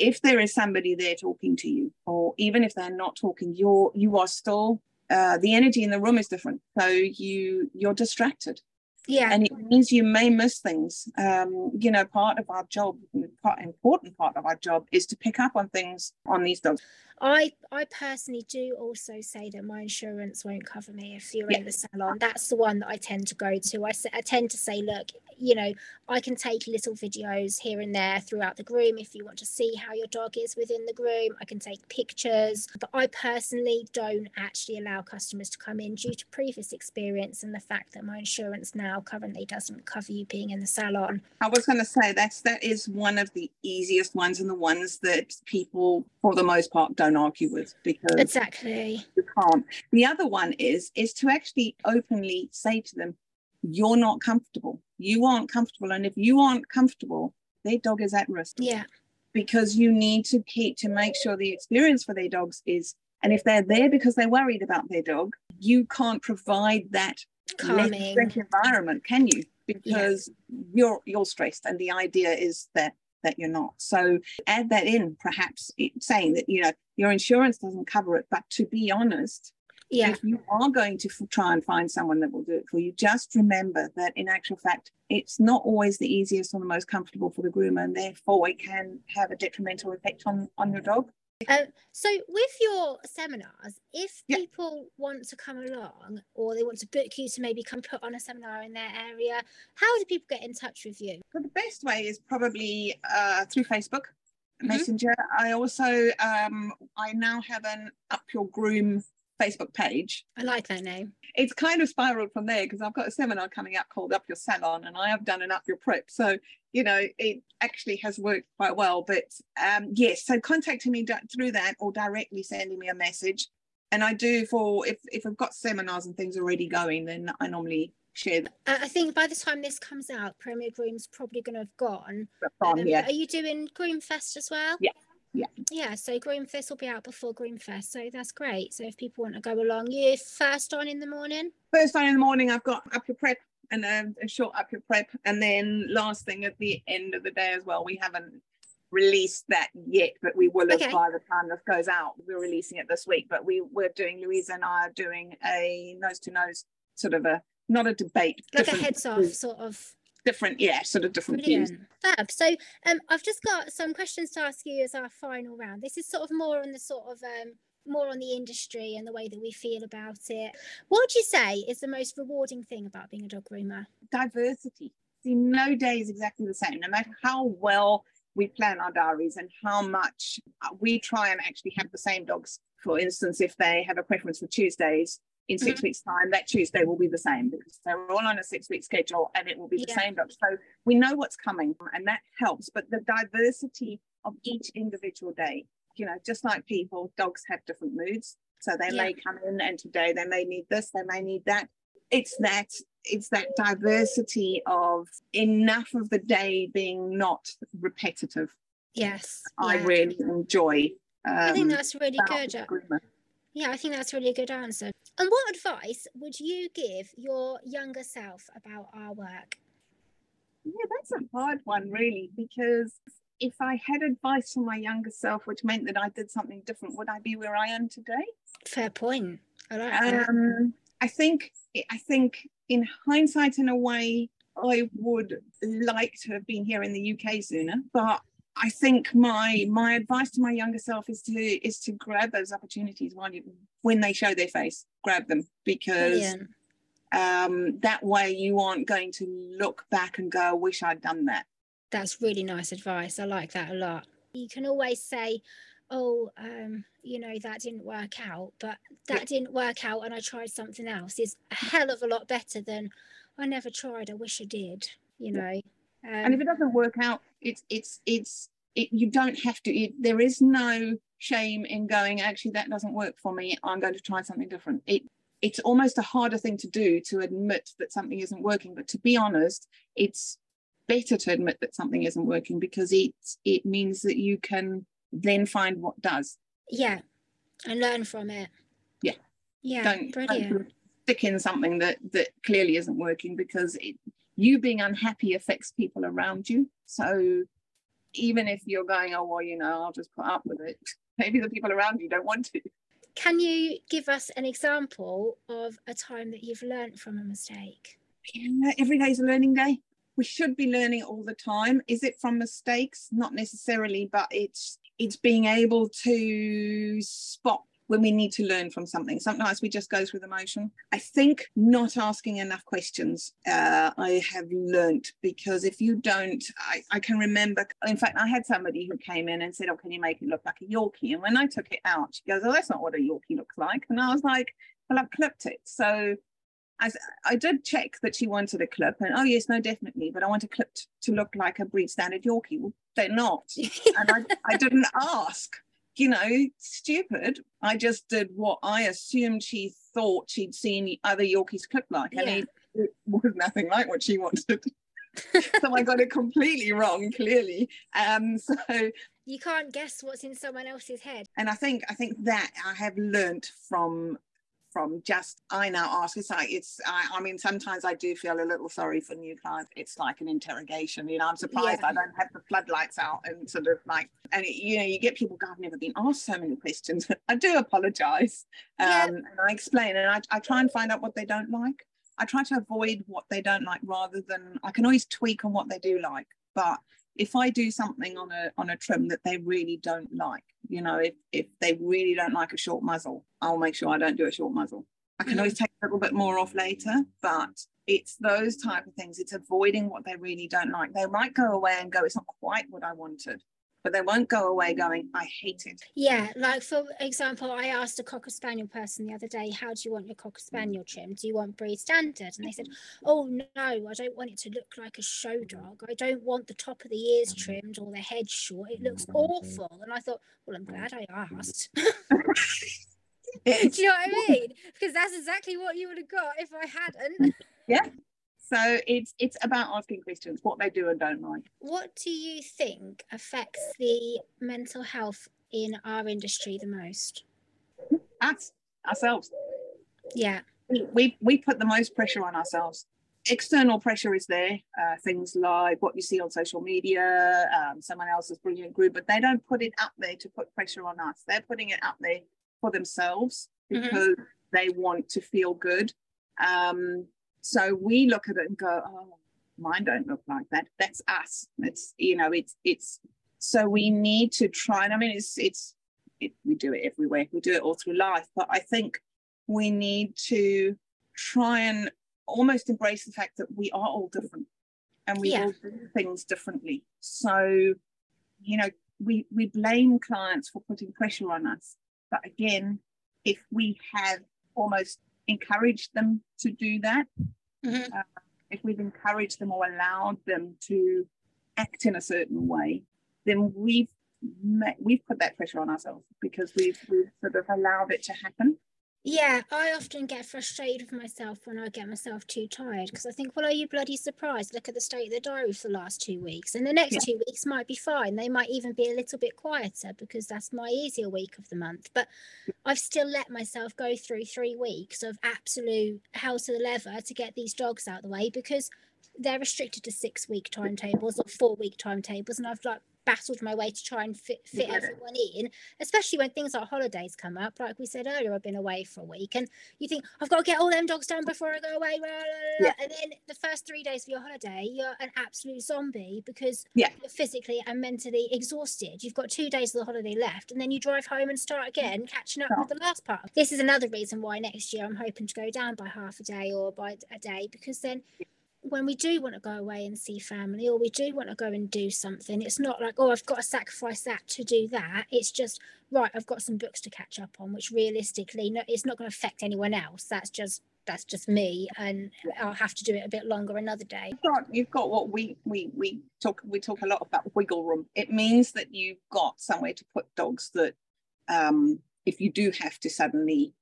If there is somebody there talking to you, or even if they're not talking, you're you are still Uh, the energy in the room is different, so you you're distracted. Yeah. And it means you may miss things. Um you know, part of our job, part important part of our job, is to pick up on things on these dogs. I I personally do also say that my insurance won't cover me if you're yeah. in the salon. That's the one that I tend to go to. I, I tend to say, look, you know, I can take little videos here and there throughout the groom if you want to see how your dog is within the groom. I can take pictures, but I personally don't actually allow customers to come in due to previous experience and the fact that my insurance now currently doesn't cover you being in the salon. I was going to say that's that is one of the easiest ones, and the ones that people for the most part don't argue with, because exactly you can't. The other one is is to actually openly say to them, you're not comfortable, you aren't comfortable, and if you aren't comfortable, their dog is at risk. Yeah, because you need to keep to make sure the experience for their dogs is, and if they're there because they're worried about their dog, you can't provide that calming environment, can you? Because yeah. you're you're stressed, and the idea is that that you're not. So add that in, perhaps saying that, you know, your insurance doesn't cover it, but to be honest, yeah. if you are going to f- try and find someone that will do it for you, just remember that in actual fact, it's not always the easiest or the most comfortable for the groomer, and therefore it can have a detrimental effect on, on your dog. Um, so with your seminars, if yeah. people want to come along, or they want to book you to maybe come put on a seminar in their area, how do people get in touch with you? Well, the best way is probably uh, through Facebook Messenger. Mm-hmm. I also, um, I now have an Up Your Groom Facebook page. I like that name. It's kind of spiraled from there, because I've got a seminar coming up called Up Your Salon, and I have done an Up Your Prep. So, you know, it actually has worked quite well. But um, yes, so contacting me di- through that, or directly sending me a message. And I do for, if, if I've got seminars and things already going, then I normally share that. Uh, I think by the time this comes out, Premier Groom's probably going to have gone. gone um, yeah. Are you doing Groomfest as well? Yeah. Yeah. Yeah, so Groomfest will be out before Groomfest, so that's great. So if people want to go along, you're first on in the morning? First on in the morning, I've got Up Your Prep, and a, a short Up Your Prep. And then last thing at the end of the day as well. We haven't released that yet, but we will have okay. by the time this goes out. We're releasing it this week, but we were doing, Louisa and I are doing a nose-to-nose sort of a, not a debate. Like a heads-off sort of. Different, yeah, sort of different Brilliant. Views. Fab. So um, I've just got some questions to ask you as our final round. This is sort of more on the sort of um, more on the industry and the way that we feel about it. What would you say is the most rewarding thing about being a dog groomer? Diversity. See, no day is exactly the same, no matter how well we plan our diaries and how much we try and actually have the same dogs. For instance, if they have a preference for Tuesdays, in six mm-hmm. weeks' time, that Tuesday will be the same, because they're all on a six-week schedule, and it will be the yeah. same dog. So we know what's coming, and that helps. But the diversity of each individual day, you know, just like people, dogs have different moods. So they yeah. may come in, and today they may need this, they may need that. It's that it's that diversity of enough of the day being not repetitive. Yes. I yeah. really enjoy. Um, I think that's really good. Yeah, I think that's a really good answer. And what advice would you give your younger self about our work? Yeah, that's a hard one, really, because if I had advice for my younger self, which meant that I did something different, would I be where I am today? Fair point. I like that. Um, I think, I think in hindsight, in a way, I would like to have been here in the U K sooner, but I think my my advice to my younger self is to is to grab those opportunities while you, when they show their face, grab them, because yeah. um, that way you aren't going to look back and go, I wish I'd done that. That's really nice advice. I like that a lot. You can always say, oh, um, you know, that didn't work out, but that yeah. didn't work out and I tried something else is a hell of a lot better than I never tried, I wish I did, you know. Yeah. Um, and if it doesn't work out, it's it's it's it, you don't have to. It, there is no shame in going, actually, that doesn't work for me. I'm going to try something different. It it's almost a harder thing to do, to admit that something isn't working. But to be honest, it's better to admit that something isn't working, because it it means that you can then find what does. Yeah, and learn from it. Yeah, yeah, don't, brilliant. Don't stick in something that that clearly isn't working, because it. You being unhappy affects people around you. So even if you're going, oh, well, you know, I'll just put up with it, maybe the people around you don't want to. Can you give us an example of a time that you've learned from a mistake? Yeah, every day is a learning day. We should be learning all the time. Is it from mistakes? Not necessarily, but it's it's being able to spot when we need to learn from something. Sometimes we just go through the motion. I think not asking enough questions, uh, I have learnt, because if you don't, I, I can remember, in fact, I had somebody who came in and said, oh, can you make it look like a Yorkie? And when I took it out, she goes, oh, that's not what a Yorkie looks like. And I was like, well, I've clipped it. So as I did check that she wanted a clip, and oh, yes, no, definitely, but I want a clip t- to look like a breed standard Yorkie. Well, they're not. And I, I didn't ask. You know, stupid. I just did what I assumed she thought she'd seen other Yorkies clip like, and yeah. it, it was nothing like what she wanted. So I got it completely wrong, clearly. Um, so you can't guess what's in someone else's head. And I think I think that I have learnt from from just I now ask. It's like it's. I, I mean, sometimes I do feel a little sorry for new clients. It's like an interrogation. You know, I'm surprised yeah. I don't have the floodlights out and sort of like. And it, you know, you get people go, I've never been asked so many questions. I do apologise, um, yeah. and I explain, and I, I try and find out what they don't like. I try to avoid what they don't like, rather than I can always tweak on what they do like. But if I do something on a on a trim that they really don't like. You know, if, if they really don't like a short muzzle, I'll make sure I don't do a short muzzle. I can always take a little bit more off later, but it's those type of things. It's avoiding what they really don't like. They might go away and go, it's not quite what I wanted, but they won't go away going, I hate it. Yeah, like for example, I asked a Cocker Spaniel person the other day, how do you want your Cocker Spaniel trimmed? Do you want breed standard? And they said, oh no, I don't want it to look like a show dog. I don't want the top of the ears trimmed or the head short. It looks awful. And I thought, well, I'm glad I asked. Do you know what I mean? Because that's exactly what you would have got if I hadn't. Yeah. So it's it's about asking questions, what they do and don't like. What do you think affects the mental health in our industry the most? Us, ourselves. Yeah. We we put the most pressure on ourselves. External pressure is there. Uh, things like what you see on social media, um, someone else's brilliant group, but they don't put it up there to put pressure on us. They're putting it up there for themselves because mm-hmm. they want to feel good. Um So we look at it and go, oh, mine don't look like that. That's us. It's, you know, it's, it's, so we need to try. And I mean, it's, it's, it, we do it everywhere. We do it all through life. But I think we need to try and almost embrace the fact that we are all different and we yeah. all do things differently. So, you know, we, we blame clients for putting pressure on us. But again, if we have almost encouraged them to do that, mm-hmm. uh, if we've encouraged them or allowed them to act in a certain way, then we've met, we've put that pressure on ourselves because we've, we've sort of allowed it to happen. Yeah, I often get frustrated with myself when I get myself too tired, because I think, well, are you bloody surprised? Look at the state of the diary for the last two weeks. And the next yeah. two weeks might be fine. They might even be a little bit quieter because that's my easier week of the month. But I've still let myself go through three weeks of absolute hell to the leather to get these dogs out of the way, because they're restricted to six-week timetables or four-week timetables. And I've like battled my way to try and fit, fit yeah. everyone in, especially when things like holidays come up. Like we said earlier, I've been away for a week and you think, I've got to get all them dogs done before I go away, blah, blah, blah. Yeah. And then the first three days of your holiday you're an absolute zombie because yeah. you're physically and mentally exhausted. You've got two days of the holiday left and then you drive home and start again catching up oh. with the last part. This is another reason why next year I'm hoping to go down by half a day or by a day, because then when we do want to go away and see family, or we do want to go and do something, it's not like, oh, I've got to sacrifice that to do that. It's just, right, I've got some books to catch up on, which realistically, no, it's not going to affect anyone else. That's just that's just me, and I'll have to do it a bit longer another day. You've got, you've got what we we we talk we talk a lot about, wiggle room. It means that you've got somewhere to put dogs that, um, if you do have to suddenly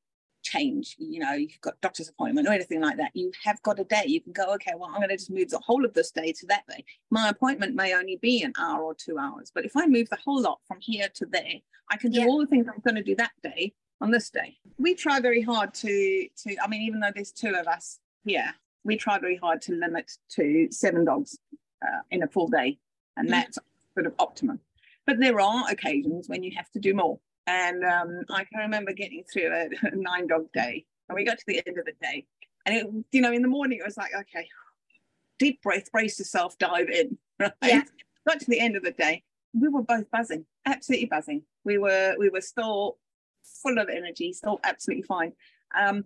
change, you know, you've got doctor's appointment or anything like that, you have got a day you can go, okay, well, I'm going to just move the whole of this day to that day. My appointment may only be an hour or two hours, but if I move the whole lot from here to there, I can do yeah. all the things I'm going to do that day on this day. We try very hard to to I mean, even though there's two of us here, we try very hard to limit to seven dogs uh, in a full day, and yeah. that's sort of optimum. But there are occasions when you have to do more. And um, I can remember getting through a, a nine dog day, and we got to the end of the day, and it, you know, in the morning it was like, okay, deep breath, brace yourself, dive in, right? Yeah. Got to the end of the day, we were both buzzing, absolutely buzzing. We were we were still full of energy, still absolutely fine. Um,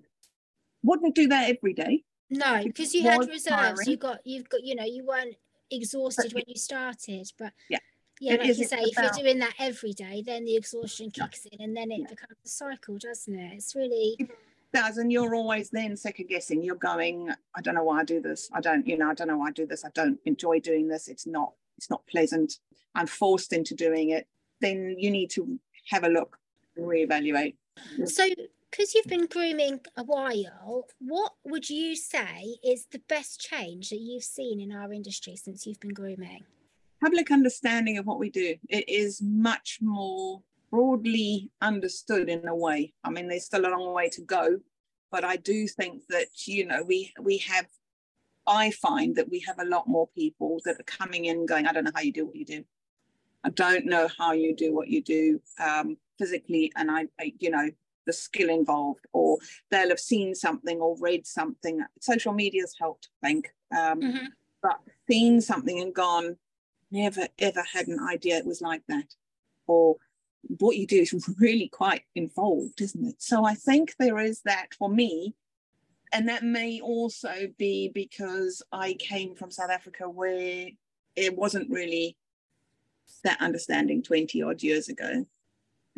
wouldn't do that every day. No, because you had reserves. Tiring. You got you've got you know you weren't exhausted but, when you started, but yeah. Yeah, it like you say, about... if you're doing that every day, then the exhaustion kicks in and then it yeah. becomes a cycle, doesn't it? It's really... It does, and you're always then second-guessing. You're going, I don't know why I do this. I don't, you know, I don't know why I do this. I don't enjoy doing this. It's not, it's not pleasant. I'm forced into doing it. Then you need to have a look and reevaluate. So... because you've been grooming a while, what would you say is the best change that you've seen in our industry since you've been grooming? Public understanding of what we do. It is much more broadly understood in a way. I mean, there's still a long way to go, but I do think that, you know, we we have, I find that we have a lot more people that are coming in going, I don't know how you do what you do. I don't know how you do what you do um, physically. And I, I, you know, the skill involved, or they'll have seen something or read something. Social media's helped, I think, um, mm-hmm. but seen something and gone, never ever had an idea it was like that, or what you do is really quite involved, isn't it? So I think there is that for me, and that may also be because I came from South Africa where it wasn't really that understanding twenty odd years ago,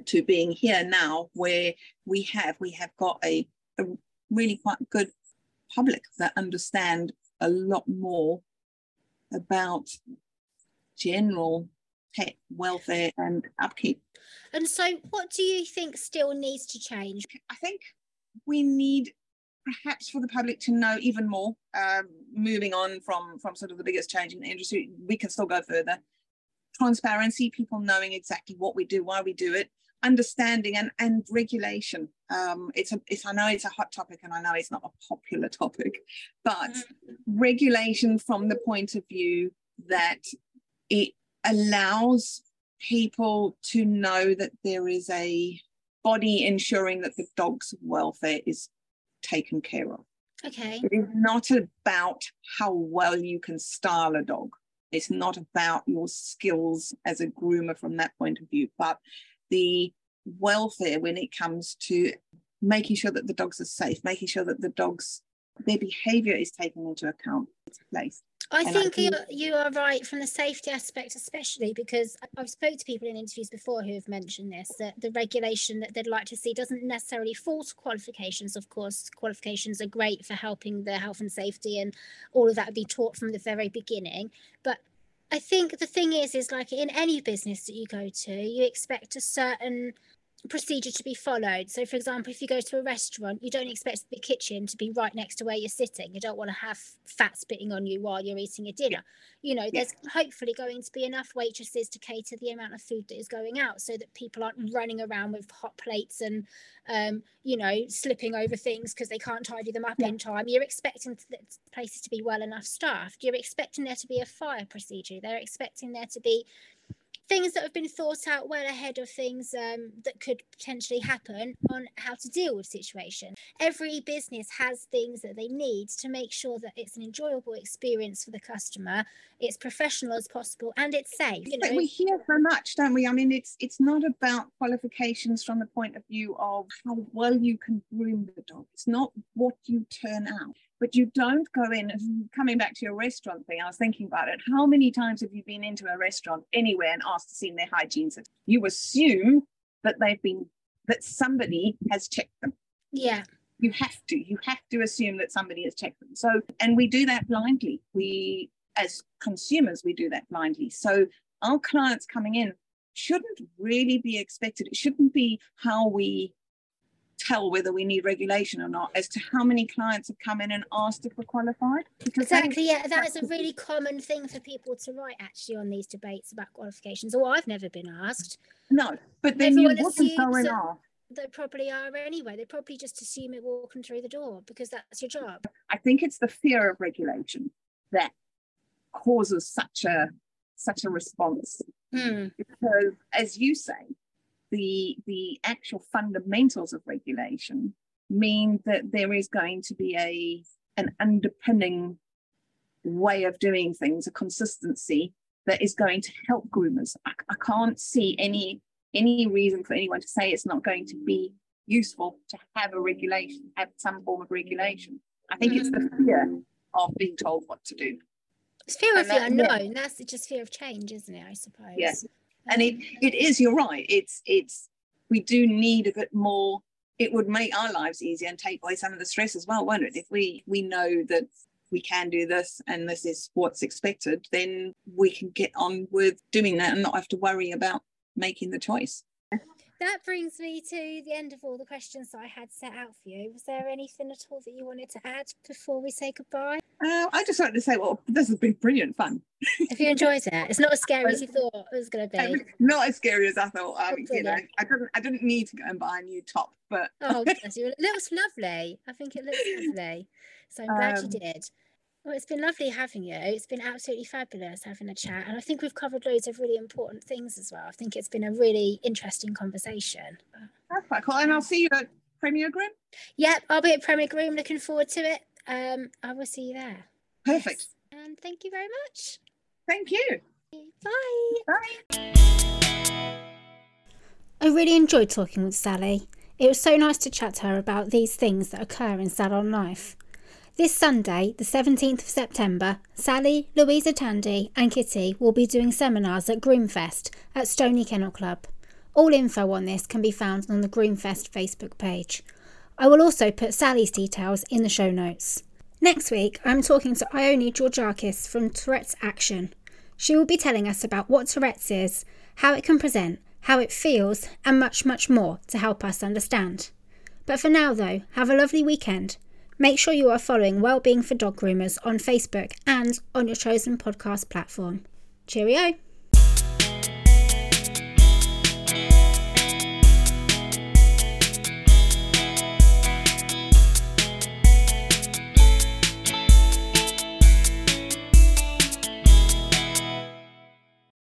to being here now where we have we have got a, a really quite good public that understand a lot more about general pet welfare and upkeep. And so what do you think still needs to change? I think we need perhaps for the public to know even more. Um, moving on from, from sort of the biggest change in the industry, we can still go further. Transparency, people knowing exactly what we do, why we do it, understanding and, and regulation. Um, it's a, it's, I know it's a hot topic and I know it's not a popular topic, but mm-hmm. regulation from the point of view that it allows people to know that there is a body ensuring that the dog's welfare is taken care of. Okay. It is not about how well you can style a dog. It's not about your skills as a groomer from that point of view, but the welfare when it comes to making sure that the dogs are safe, making sure that the dogs, their behaviour is taken into account, it's placed. I and think I can... you, you are right from the safety aspect, especially because I've spoke to people in interviews before who have mentioned this, that the regulation that they'd like to see doesn't necessarily fall to qualifications. Of course, qualifications are great for helping the health and safety and all of that would be taught from the very beginning. But I think the thing is, is like in any business that you go to, you expect a certain procedure to be followed. So, for example, if you go to a restaurant, you don't expect the kitchen to be right next to where you're sitting. You don't want to have fat spitting on you while you're eating your dinner. You know, there's hopefully going to be enough waitresses to cater the amount of food that is going out so that people aren't running around with hot plates and, um, you know, slipping over things because they can't tidy them up yeah. in time. You're expecting places to be well enough staffed. You're expecting there to be a fire procedure. They're expecting there to be things that have been thought out well ahead of things um, that could potentially happen on how to deal with situations. Every business has things that they need to make sure that it's an enjoyable experience for the customer, it's professional as possible, and it's safe. You know? But we hear so much, don't we? I mean, it's it's not about qualifications from the point of view of how well you can groom the dog. It's not what you turn out. But you don't go in, coming back to your restaurant thing, I was thinking about it. How many times have you been into a restaurant anywhere and asked to see their hygiene? You assume that they've been, that somebody has checked them. Yeah. You have to. You have to assume that somebody has checked them. So, and we do that blindly. We, as consumers, we do that blindly. So our clients coming in shouldn't really be expected. It shouldn't be how we tell whether we need regulation or not as to how many clients have come in and asked if we're qualified. Because exactly, yeah, that is a really common thing for people to write actually on these debates about qualifications. Oh, I've never been asked. No, but then everyone you wouldn't go and ask. They probably are anyway. They probably just assume it walking through the door because that's your job. I think it's the fear of regulation that causes such a such a response mm. because, as you say, The, the actual fundamentals of regulation mean that there is going to be a an underpinning way of doing things, a consistency that is going to help groomers. I, I can't see any any reason for anyone to say it's not going to be useful to have a regulation, have some form of regulation. I think mm-hmm. it's the fear of being told what to do. It's fear of the unknown. That's just fear of change, isn't it, I suppose? Yeah. And it, it is, you're right, it's, it's, we do need a bit more, it would make our lives easier and take away some of the stress as well, won't it? If we, we know that we can do this and this is what's expected, then we can get on with doing that and not have to worry about making the choice. That brings me to the end of all the questions that I had set out for you. Was there anything at all that you wanted to add before we say goodbye? Uh, I just wanted to say, well, this has been brilliant fun. Have you enjoyed it? It's not as scary as you thought it was going to be. Not as scary as I thought. Um, you know, I didn't. I didn't need to go and buy a new top, but oh, bless you. It looks lovely. I think it looks lovely. So I'm glad um, you did. Well, it's been lovely having you. It's been absolutely fabulous having a chat. And I think we've covered loads of really important things as well. I think it's been a really interesting conversation. That's quite cool. And I'll see you at Premier Groom. Yep, I'll be at Premier Groom. Looking forward to it. Um, I will see you there. Perfect. Yes. And thank you very much. Thank you. Bye. Bye. I really enjoyed talking with Sally. It was so nice to chat to her about these things that occur in salon life. This Sunday, the seventeenth of September, Sally, Louisa Tandy and Kitty will be doing seminars at Groomfest at Stony Kennel Club. All info on this can be found on the Groomfest Facebook page. I will also put Sally's details in the show notes. Next week, I'm talking to Ione Georgiakis from Tourette's Action. She will be telling us about what Tourette's is, how it can present, how it feels and much, much more to help us understand. But for now though, have a lovely weekend. Make sure you are following Wellbeing for Dog Groomers on Facebook and on your chosen podcast platform. Cheerio!